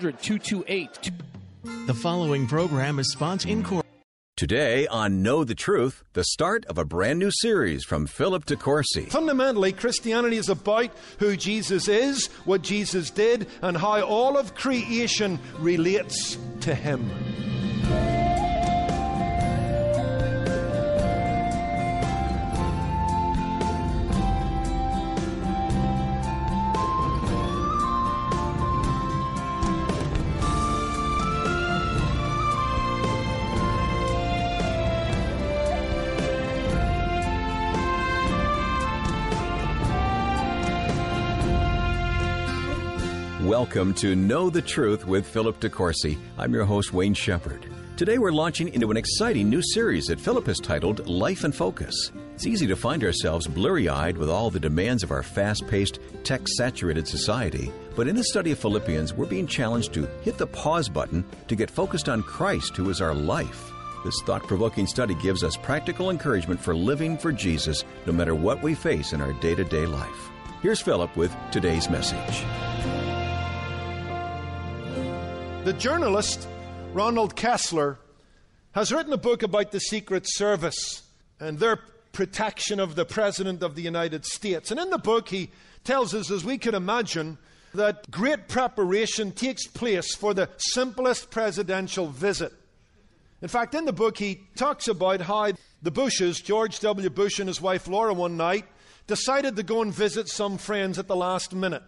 228. The following program is sponsored in court. Today on Know the Truth, the start of a brand new series from Philip DeCourcy. Fundamentally, Christianity is about who Jesus is, what Jesus did, and how all of creation relates to him. Welcome to Know the Truth with Philip DeCourcy. I'm your host, Wayne Shepherd. Today we're launching into an exciting new series that Philip has titled Life in Focus. It's easy to find ourselves blurry-eyed with all the demands of our fast-paced, tech-saturated society. But in the study of Philippians, we're being challenged to hit the pause button to get focused on Christ, who is our life. This thought-provoking study gives us practical encouragement for living for Jesus no matter what we face in our day-to-day life. Here's Philip with today's message. The journalist Ronald Kessler has written a book about the Secret Service and their protection of the President of the United States. And in the book, he tells us, as we can imagine, that great preparation takes place for the simplest presidential visit. In fact, in the book, he talks about how the Bushes, George W. Bush and his wife Laura, one night decided to go and visit some friends at the last minute.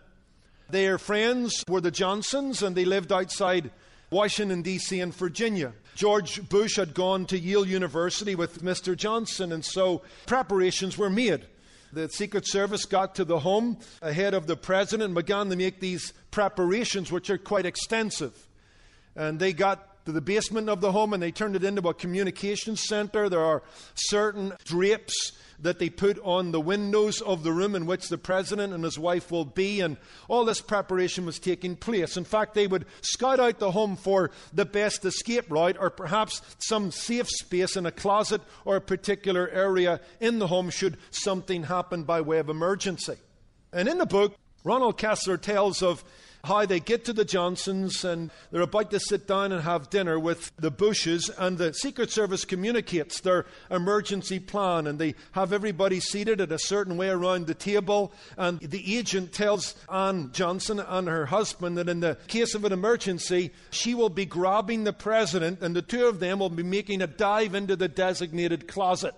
Their friends were the Johnsons, and they lived outside Washington, D.C. and Virginia. George Bush had gone to Yale University with Mr. Johnson, and so preparations were made. The Secret Service got to the home ahead of the president and began to make these preparations, which are quite extensive. And they got to the basement of the home, and they turned it into a communications center. There are certain drapes that they put on the windows of the room in which the president and his wife will be, and all this preparation was taking place. In fact, they would scout out the home for the best escape route, or perhaps some safe space in a closet or a particular area in the home should something happen by way of emergency. And in the book, Ronald Kessler tells of how they get to the Johnsons, and they're about to sit down and have dinner with the Bushes, and the Secret Service communicates their emergency plan, and they have everybody seated at a certain way around the table, and the agent tells Ann Johnson and her husband that in the case of an emergency, she will be grabbing the president, and the two of them will be making a dive into the designated closet.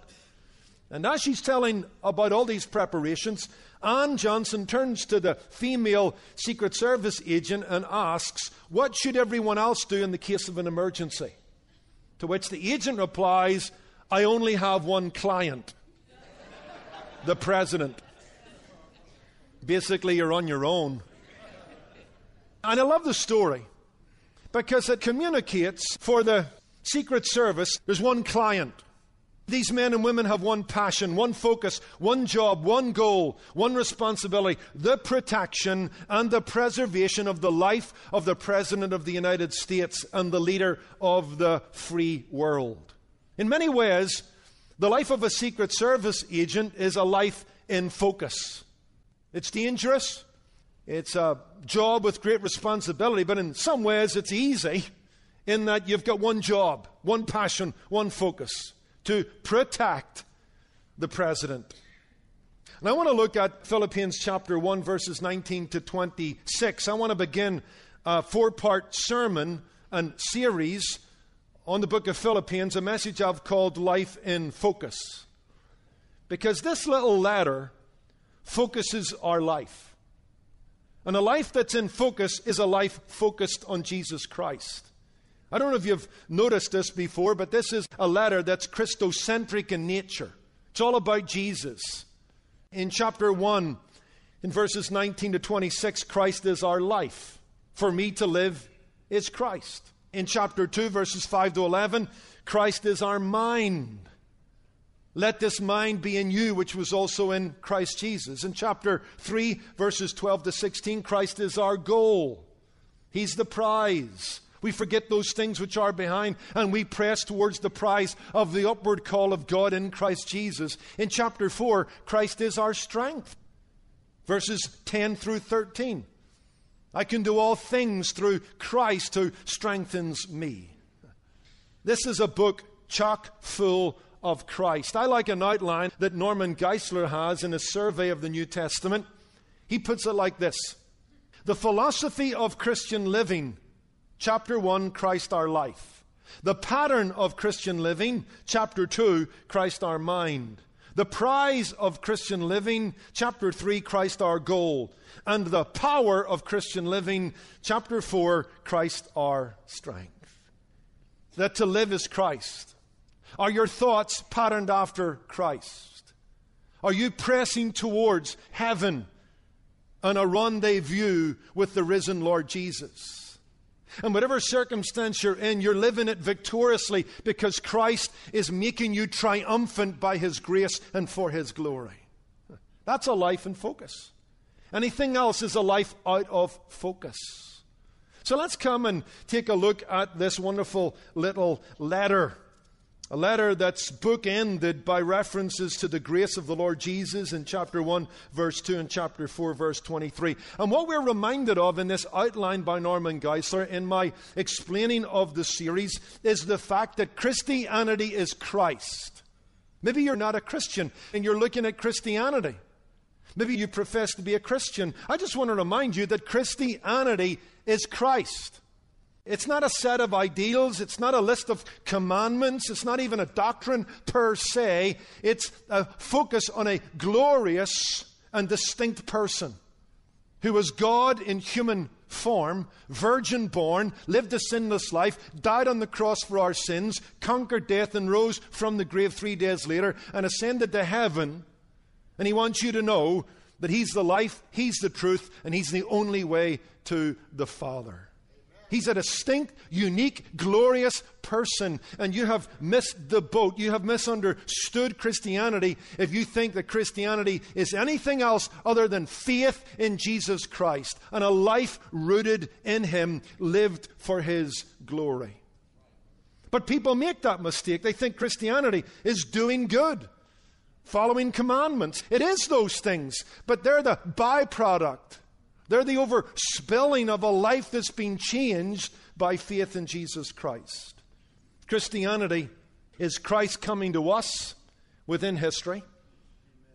And as she's telling about all these preparations, Ann Johnson turns to the female Secret Service agent and asks, "What should everyone else do in the case of an emergency?" To which the agent replies, "I only have one client, the president. Basically, you're on your own." And I love the story because it communicates for the Secret Service, there's one client. These men and women have one passion, one focus, one job, one goal, one responsibility, the protection and the preservation of the life of the President of the United States and the leader of the free world. In many ways, the life of a Secret Service agent is a life in focus. It's dangerous. It's a job with great responsibility, but in some ways it's easy in that you've got one job, one passion, one focus: to protect the president. And I want to look at Philippians chapter 1, verses 19 to 26. I want to begin a four-part sermon and series on the book of Philippians, a message I've called Life in Focus, because this little letter focuses our life. And a life that's in focus is a life focused on Jesus Christ. I don't know if you've noticed this before, but this is a letter that's Christocentric in nature. It's all about Jesus. In chapter 1, in verses 19 to 26, Christ is our life. For me to live is Christ. In chapter 2, verses 5 to 11, Christ is our mind. Let this mind be in you, which was also in Christ Jesus. In chapter 3, verses 12 to 16, Christ is our goal. He's the prize. We forget those things which are behind, and we press towards the prize of the upward call of God in Christ Jesus. In chapter 4, Christ is our strength. Verses 10 through 13. I can do all things through Christ who strengthens me. This is a book chock full of Christ. I like an outline that Norman Geisler has in a survey of the New Testament. He puts it like this. The philosophy of Christian living, chapter 1, Christ our life. The pattern of Christian living, chapter 2, Christ our mind. The prize of Christian living, chapter 3, Christ our goal. And the power of Christian living, chapter 4, Christ our strength. That to live is Christ. Are your thoughts patterned after Christ? Are you pressing towards heaven and a rendezvous with the risen Lord Jesus? And whatever circumstance you're in, you're living it victoriously because Christ is making you triumphant by His grace and for His glory. That's a life in focus. Anything else is a life out of focus. So let's come and take a look at this wonderful little letter. A letter that's bookended by references to the grace of the Lord Jesus in chapter 1, verse 2, and chapter 4, verse 23. And what we're reminded of in this outline by Norman Geisler in my explaining of the series is the fact that Christianity is Christ. Maybe you're not a Christian and you're looking at Christianity. Maybe you profess to be a Christian. I just want to remind you that Christianity is Christ. It's not a set of ideals. It's not a list of commandments. It's not even a doctrine per se. It's a focus on a glorious and distinct person who was God in human form, virgin born, lived a sinless life, died on the cross for our sins, conquered death and rose from the grave 3 days later and ascended to heaven. And He wants you to know that He's the life, He's the truth, and He's the only way to the Father. He's a distinct, unique, glorious person. And you have missed the boat. You have misunderstood Christianity if you think that Christianity is anything else other than faith in Jesus Christ and a life rooted in Him, lived for His glory. But people make that mistake. They think Christianity is doing good, following commandments. It is those things, but they're the byproduct. They're the overspilling of a life that's been changed by faith in Jesus Christ. Christianity is Christ coming to us within history.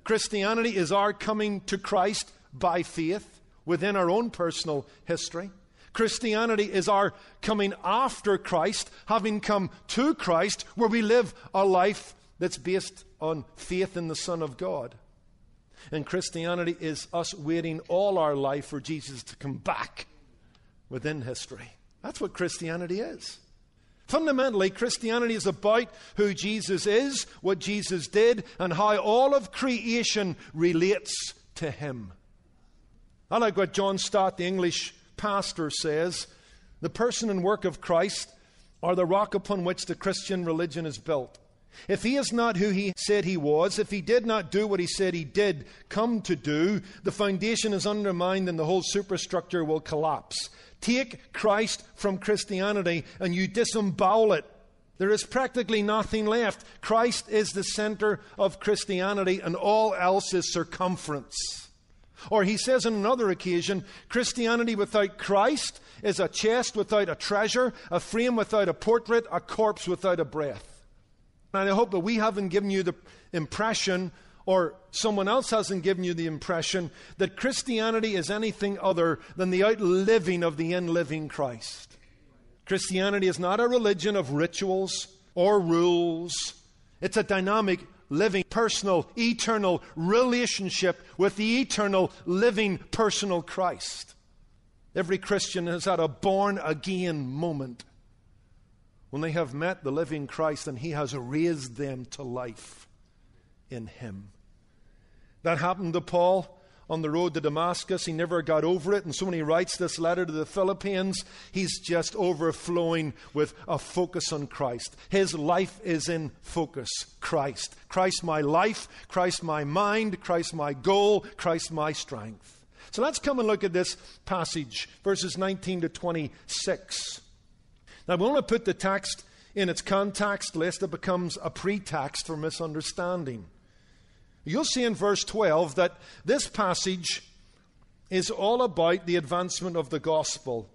Christianity is our coming to Christ by faith within our own personal history. Christianity is our coming after Christ, having come to Christ, where we live a life that's based on faith in the Son of God. And Christianity is us waiting all our life for Jesus to come back within history. That's what Christianity is. Fundamentally, Christianity is about who Jesus is, what Jesus did, and how all of creation relates to Him. I like what John Stott, the English pastor, says. The person and work of Christ are the rock upon which the Christian religion is built. If He is not who He said He was, if He did not do what He said He did come to do, the foundation is undermined and the whole superstructure will collapse. Take Christ from Christianity and you disembowel it. There is practically nothing left. Christ is the center of Christianity and all else is circumference. Or he says on another occasion, Christianity without Christ is a chest without a treasure, a frame without a portrait, a corpse without a breath. And I hope that we haven't given you the impression, or someone else hasn't given you the impression, that Christianity is anything other than the outliving of the in-living Christ. Christianity is not a religion of rituals or rules. It's a dynamic, living, personal, eternal relationship with the eternal, living, personal Christ. Every Christian has had a born-again moment when they have met the living Christ and He has raised them to life in Him. That happened to Paul on the road to Damascus. He never got over it. And so when he writes this letter to the Philippians, he's just overflowing with a focus on Christ. His life is in focus. Christ. Christ my life. Christ my mind. Christ my goal. Christ my strength. So let's come and look at this passage, verses 19 to 26. Now, we want to put the text in its context, lest it becomes a pretext for misunderstanding. You'll see in verse 12 that this passage is all about the advancement of the gospel.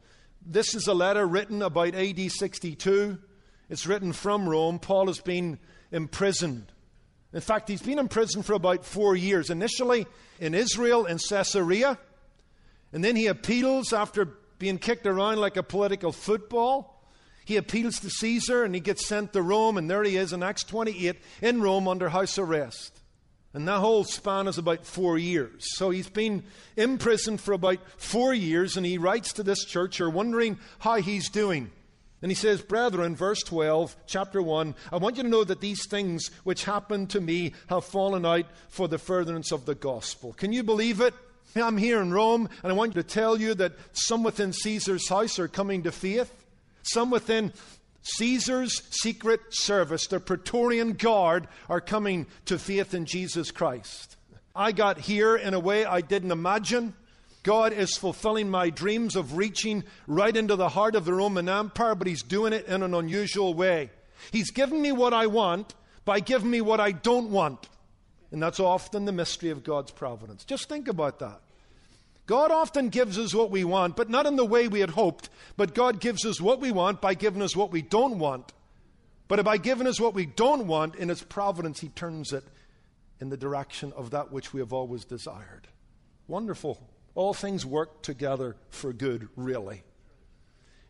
This is a letter written about AD 62. It's written from Rome. Paul has been imprisoned. In fact, he's been in prison for about 4 years, initially in Israel, in Caesarea. And then he appeals after being kicked around like a political football. He appeals to Caesar and he gets sent to Rome, and there he is in Acts 28 in Rome under house arrest. And that whole span is about 4 years. So he's been imprisoned for about 4 years, and he writes to this church who are wondering how he's doing. And he says, brethren, verse 12, chapter 1, I want you to know that these things which happened to me have fallen out for the furtherance of the gospel. Can you believe it? I'm here in Rome, and I want to tell you that some within Caesar's house are coming to faith. Some within Caesar's secret service, the Praetorian Guard, are coming to faith in Jesus Christ. I got here in a way I didn't imagine. God is fulfilling my dreams of reaching right into the heart of the Roman Empire, but He's doing it in an unusual way. He's given me what I want by giving me what I don't want. And that's often the mystery of God's providence. Just think about that. God often gives us what we want, but not in the way we had hoped. But God gives us what we want by giving us what we don't want. But by giving us what we don't want, in His providence, He turns it in the direction of that which we have always desired. Wonderful. All things work together for good, really.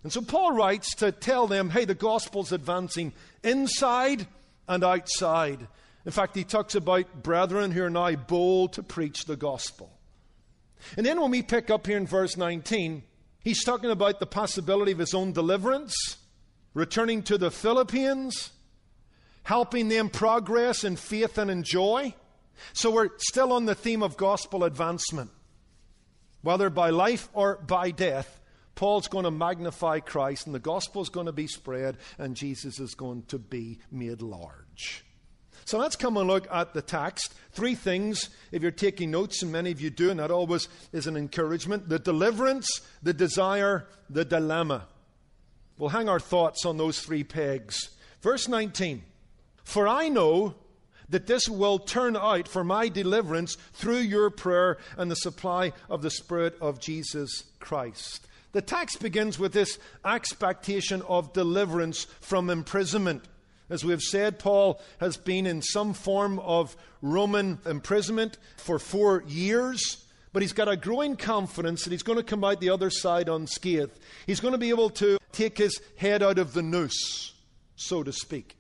And so Paul writes to tell them, hey, the gospel's advancing inside and outside. In fact, he talks about brethren who are now bold to preach the gospel. And then when we pick up here in verse 19, he's talking about the possibility of his own deliverance, returning to the Philippians, helping them progress in faith and in joy. So we're still on the theme of gospel advancement. Whether by life or by death, Paul's going to magnify Christ, and the gospel's going to be spread, and Jesus is going to be made large. So let's come and look at the text. Three things, if you're taking notes, and many of you do, and that always is an encouragement. The deliverance, the desire, the dilemma. We'll hang our thoughts on those three pegs. Verse 19, for I know that this will turn out for my deliverance through your prayer and the supply of the Spirit of Jesus Christ. The text begins with this expectation of deliverance from imprisonment. As we have said, Paul has been in some form of Roman imprisonment for 4 years, but he's got a growing confidence that he's going to come out the other side unscathed. He's going to be able to take his head out of the noose, so to speak.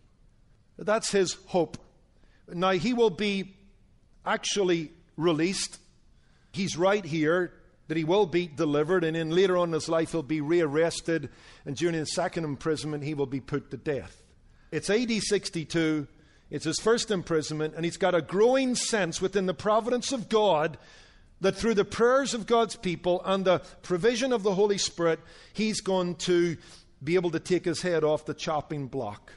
That's his hope. Now, he will be actually released. He's right here that he will be delivered, and then later on in his life he'll be rearrested, and during his second imprisonment he will be put to death. It's AD 62, it's his first imprisonment, and he's got a growing sense within the providence of God that through the prayers of God's people and the provision of the Holy Spirit, he's going to be able to take his head off the chopping block.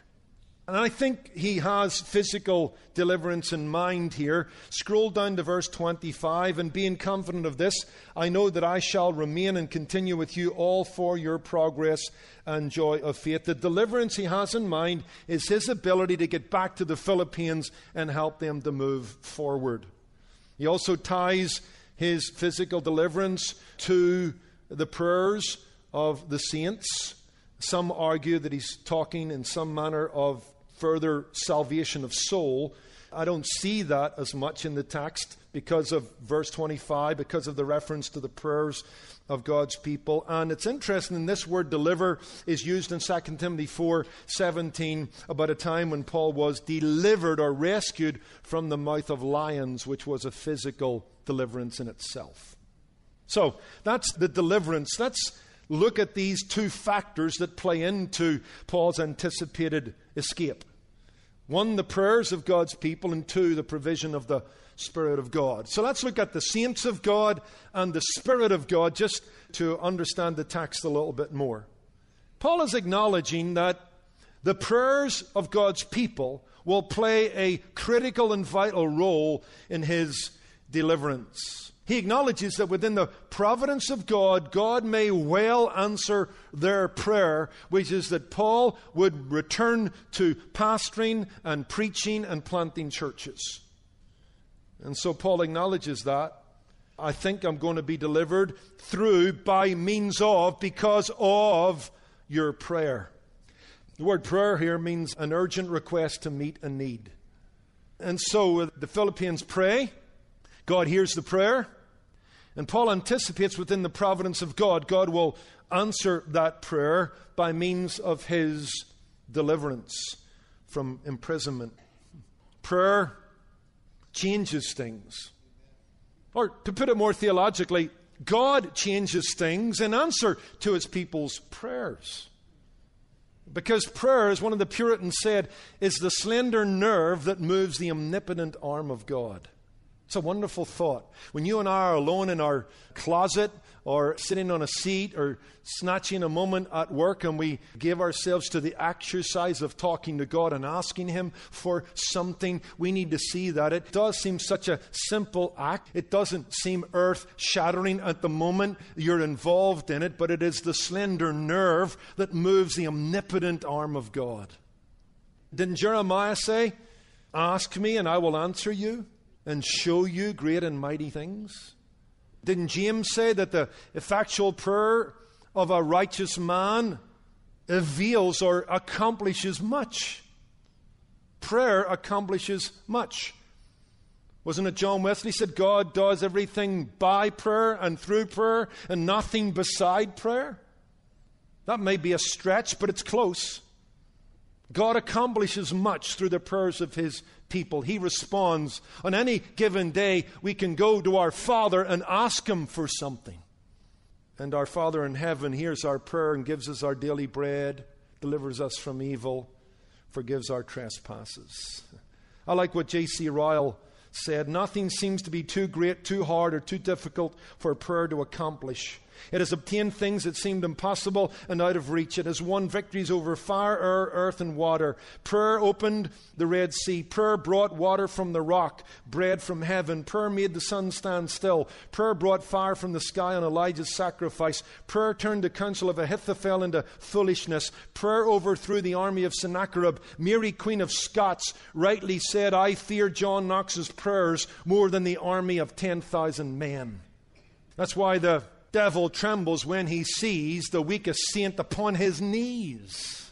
And I think he has physical deliverance in mind here. Scroll down to verse 25, and being confident of this, I know that I shall remain and continue with you all for your progress and joy of faith. The deliverance he has in mind is his ability to get back to the Philippians and help them to move forward. He also ties his physical deliverance to the prayers of the saints. Some argue that he's talking in some manner of further salvation of soul. I don't see that as much in the text because of verse 25, because of the reference to the prayers of God's people. And it's interesting, this word deliver is used in 2 Timothy 4:17 about a time when Paul was delivered or rescued from the mouth of lions, which was a physical deliverance in itself. So that's the deliverance. Let's look at these two factors that play into Paul's anticipated escape. One, the prayers of God's people, and two, the provision of the Spirit of God. So let's look at the saints of God and the Spirit of God just to understand the text a little bit more. Paul is acknowledging that the prayers of God's people will play a critical and vital role in his deliverance. He acknowledges that within the providence of God, God may well answer their prayer, which is that Paul would return to pastoring and preaching and planting churches. And so Paul acknowledges that. I think I'm going to be delivered through, by means of, because of your prayer. The word prayer here means an urgent request to meet a need. And so the Philippians pray. God hears the prayer. And Paul anticipates within the providence of God, God will answer that prayer by means of his deliverance from imprisonment. Prayer changes things. Or to put it more theologically, God changes things in answer to his people's prayers. Because prayer, as one of the Puritans said, is the slender nerve that moves the omnipotent arm of God. It's a wonderful thought. When you and I are alone in our closet or sitting on a seat or snatching a moment at work and we give ourselves to the exercise of talking to God and asking Him for something, we need to see that it does seem such a simple act. It doesn't seem earth-shattering at the moment you're involved in it, but it is the slender nerve that moves the omnipotent arm of God. Didn't Jeremiah say, "Ask me and I will answer you and show you great and mighty things"? Didn't James say that the effectual prayer of a righteous man avails or accomplishes much? Prayer accomplishes much. Wasn't it John Wesley said God does everything by prayer and through prayer and nothing beside prayer? That may be a stretch, but it's close. God accomplishes much through the prayers of His people. He responds. On any given day, we can go to our Father and ask Him for something. And our Father in heaven hears our prayer and gives us our daily bread, delivers us from evil, forgives our trespasses. I like what J.C. Ryle said. Nothing seems to be too great, too hard, or too difficult for prayer to accomplish. It has obtained things that seemed impossible and out of reach. It has won victories over fire, air, earth, and water. Prayer opened the Red Sea. Prayer brought water from the rock, bread from heaven. Prayer made the sun stand still. Prayer brought fire from the sky on Elijah's sacrifice. Prayer turned the counsel of Ahithophel into foolishness. Prayer overthrew the army of Sennacherib. Mary, Queen of Scots, rightly said, "I fear John Knox's prayers more than the army of 10,000 men." That's why the devil trembles when he sees the weakest saint upon his knees.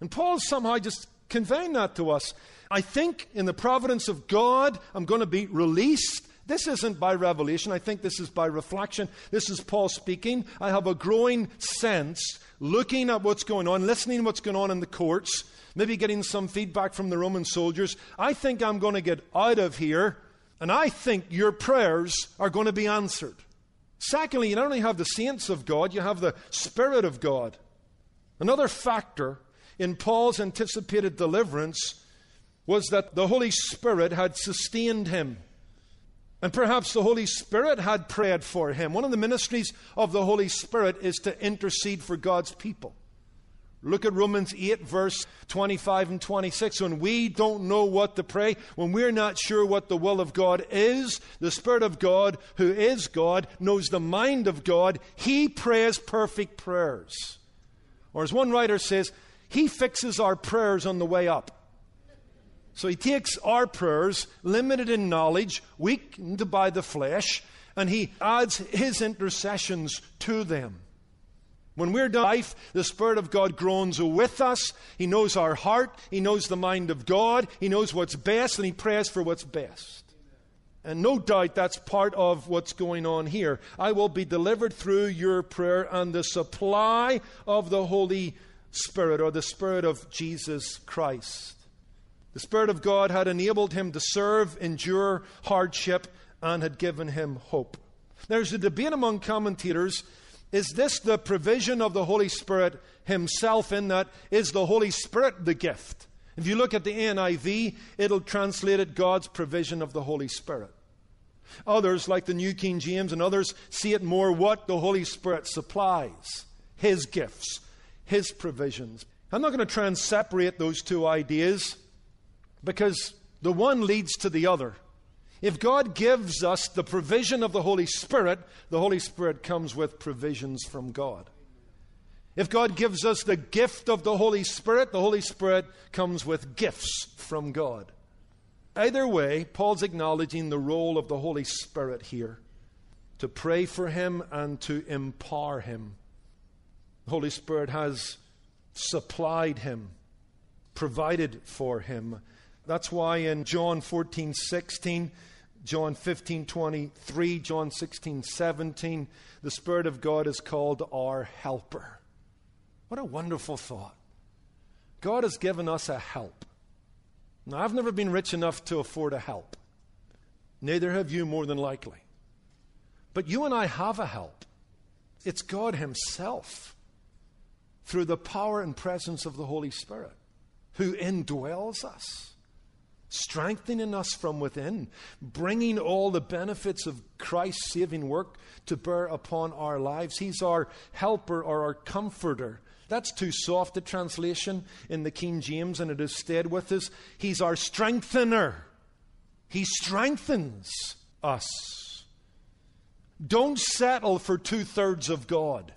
And Paul's somehow just conveying that to us. I think in the providence of God, I'm going to be released. This isn't by revelation. I think this is by reflection. This is Paul speaking. I have a growing sense, looking at what's going on, listening to what's going on in the courts, maybe getting some feedback from the Roman soldiers. I think I'm going to get out of here, and I think your prayers are going to be answered. Secondly, you not only have the saints of God, you have the Spirit of God. Another factor in Paul's anticipated deliverance was that the Holy Spirit had sustained him. And perhaps the Holy Spirit had prayed for him. One of the ministries of the Holy Spirit is to intercede for God's people. Look at Romans 8, verse 25 and 26. When we don't know what to pray, when we're not sure what the will of God is, the Spirit of God, who is God, knows the mind of God. He prays perfect prayers. Or as one writer says, He fixes our prayers on the way up. So He takes our prayers, limited in knowledge, weakened by the flesh, and He adds His intercessions to them. When we're done life, the Spirit of God groans with us. He knows our heart. He knows the mind of God. He knows what's best, and He prays for what's best. And no doubt that's part of what's going on here. I will be delivered through your prayer and the supply of the Holy Spirit, or the Spirit of Jesus Christ. The Spirit of God had enabled him to serve, endure hardship, and had given him hope. There's a debate among commentators. Is this the provision of the Holy Spirit Himself in that? Is the Holy Spirit the gift? If you look at the NIV, it'll translate it God's provision of the Holy Spirit. Others, like the New King James and others, see it more what the Holy Spirit supplies, His gifts, His provisions. I'm not going to try and separate those two ideas because the one leads to the other. If God gives us the provision of the Holy Spirit comes with provisions from God. If God gives us the gift of the Holy Spirit comes with gifts from God. Either way, Paul's acknowledging the role of the Holy Spirit here, to pray for him and to empower him. The Holy Spirit has supplied him, provided for him. That's why in John 14:16, John 15:23, John 16:17, the Spirit of God is called our helper. What a wonderful thought. God has given us a help. Now, I've never been rich enough to afford a help. Neither have you, more than likely. But you and I have a help. It's God Himself through the power and presence of the Holy Spirit who indwells us, strengthening us from within, bringing all the benefits of Christ's saving work to bear upon our lives. He's our helper or our comforter. That's too soft a translation in the King James, and it has stayed with us. He's our strengthener. He strengthens us. Don't settle for 2/3 of God.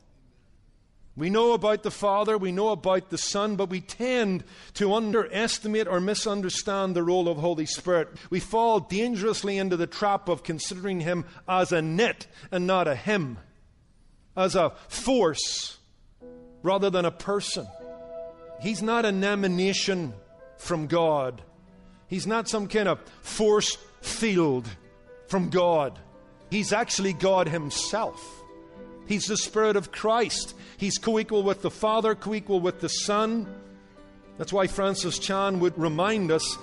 We know about the Father, we know about the Son, but we tend to underestimate or misunderstand the role of Holy Spirit. We fall dangerously into the trap of considering Him as a net and not a hymn, as a force rather than a person. He's not an emanation from God. He's not some kind of force field from God. He's actually God Himself. He's the Spirit of Christ. He's co-equal with the Father, co-equal with the Son. That's why Francis Chan would remind us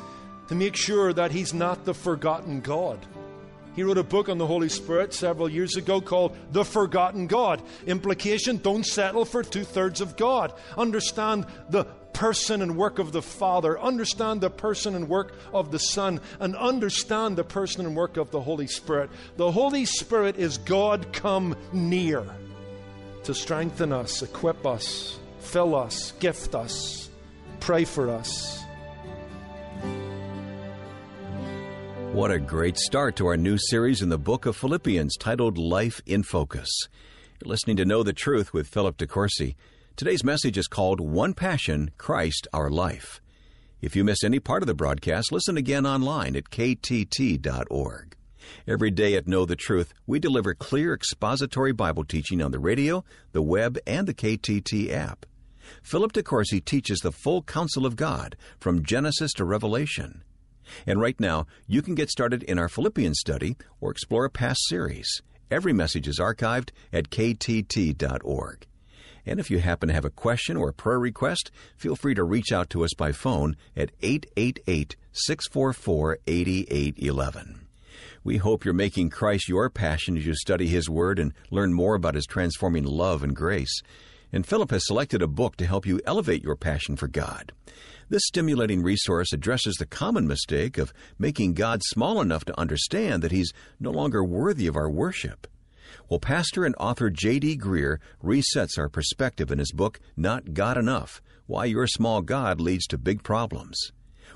to make sure that He's not the forgotten God. He wrote a book on the Holy Spirit several years ago called The Forgotten God. Implication, don't settle for 2/3 of God. Understand the person and work of the Father. Understand the person and work of the Son. And understand the person and work of the Holy Spirit. The Holy Spirit is God come near to strengthen us, equip us, fill us, gift us, pray for us. What a great start to our new series in the book of Philippians titled Life in Focus. You're listening to Know the Truth with Philip DeCourcy. Today's message is called One Passion, Christ Our Life. If you miss any part of the broadcast, listen again online at ktt.org. Every day at Know the Truth, we deliver clear expository Bible teaching on the radio, the web, and the KTT app. Philip DeCourcy teaches the full counsel of God from Genesis to Revelation. And right now, you can get started in our Philippians study or explore a past series. Every message is archived at ktt.org. And if you happen to have a question or a prayer request, feel free to reach out to us by phone at 888-644-8811. We hope you're making Christ your passion as you study His Word and learn more about His transforming love and grace. And Philip has selected a book to help you elevate your passion for God. This stimulating resource addresses the common mistake of making God small enough to understand that He's no longer worthy of our worship. Well, pastor and author J.D. Greear resets our perspective in his book, Not God Enough, Why Your Small God Leads to Big Problems.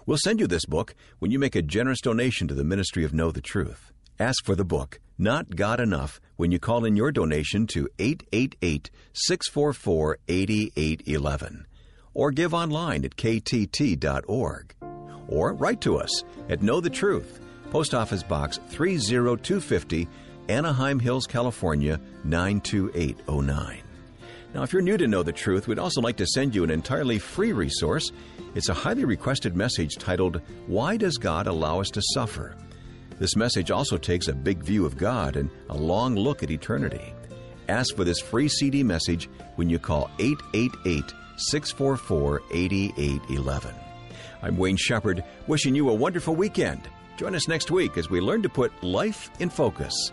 We'll send you this book when you make a generous donation to the ministry of Know the Truth. Ask for the book, Not God Enough, when you call in your donation to 888-644-8811. Or give online at ktt.org. Or write to us at Know the Truth, Post Office Box 30250, Anaheim Hills, California, 92809. Now, if you're new to Know the Truth, we'd also like to send you an entirely free resource. It's a highly requested message titled, Why Does God Allow Us to Suffer? This message also takes a big view of God and a long look at eternity. Ask for this free CD message when you call 888-644-8811. I'm Wayne Shepherd, wishing you a wonderful weekend. Join us next week as we learn to put life in focus.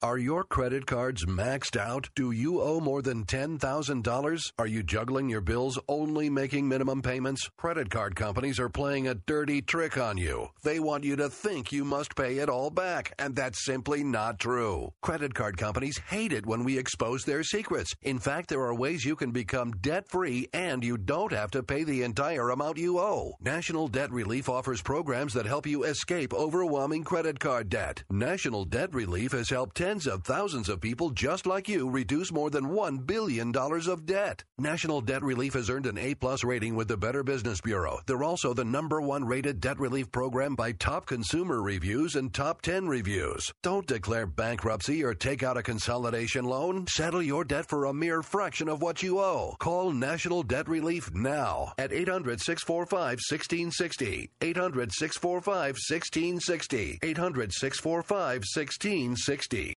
Are your credit cards maxed out? Do you owe more than $10,000? Are you juggling your bills, only making minimum payments? Credit card companies are playing a dirty trick on you. They want you to think you must pay it all back, and that's simply not true. Credit card companies hate it when we expose their secrets. In fact, there are ways you can become debt-free, and you don't have to pay the entire amount you owe. National Debt Relief offers programs that help you escape overwhelming credit card debt. National Debt Relief has helped tens of thousands of people just like you reduce more than $1 billion of debt. National Debt Relief has earned an A-plus rating with the Better Business Bureau. They're also the #1 rated debt relief program by top consumer reviews and top 10 reviews. Don't declare bankruptcy or take out a consolidation loan. Settle your debt for a mere fraction of what you owe. Call National Debt Relief now at 800-645-1660. 800-645-1660. 800-645-1660.